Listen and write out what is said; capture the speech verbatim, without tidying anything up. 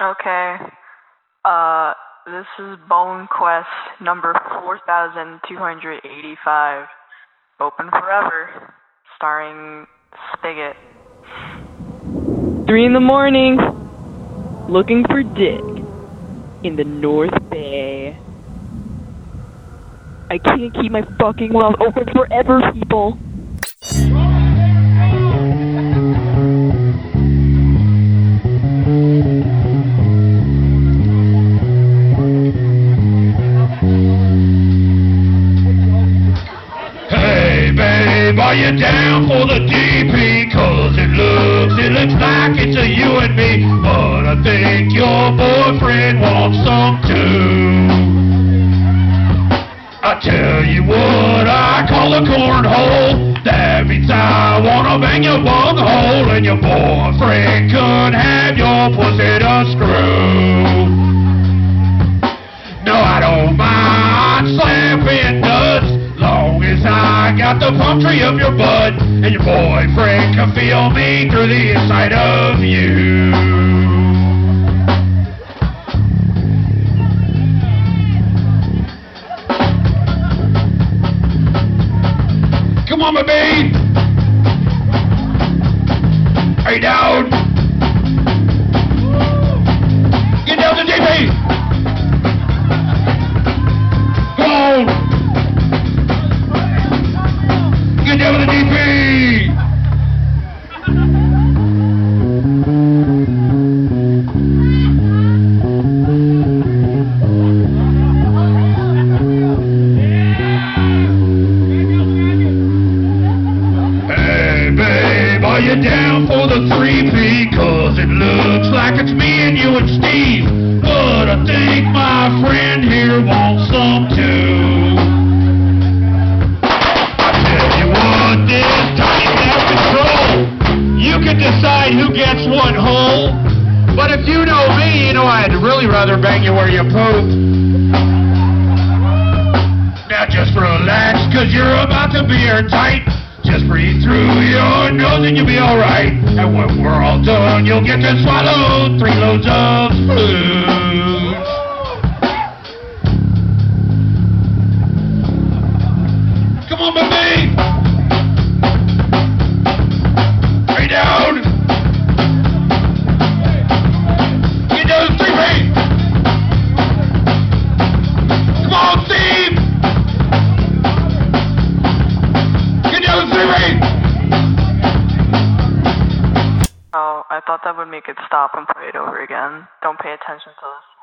Okay. Uh, this is Bone Quest number four thousand two hundred eighty-five, Open Forever, starring Spigot. Three in the morning, looking for Dick in the North Bay. I can't keep my fucking mouth open forever, people. Are you down for the D P? Cause it looks, it looks like it's a you and me. But I think your boyfriend wants some too. I tell you what I call a cornhole. That means I wanna bang your bunghole, and your boyfriend could have your pussy to screw. No, I don't mind slapping nuts, long as I got the puncture of your butt, and your boyfriend can feel me through the inside of you. Come on, baby! Are you down? Get down to D P! Come on! Down to the D P! Hey babe, are you down for the three P? Cause it looks like it's me and you and Steve, but I think my friend here wants some too. Decide who gets what hole, but if you know me, you know I'd really rather bang you where you poop. Now just relax, cause you're about to be airtight. Just breathe through your nose and you'll be alright. And when we're all done, you'll get to swallow three loads of fluids. Come on, baby! I thought that would make it stop and play it over again. Don't pay attention to this.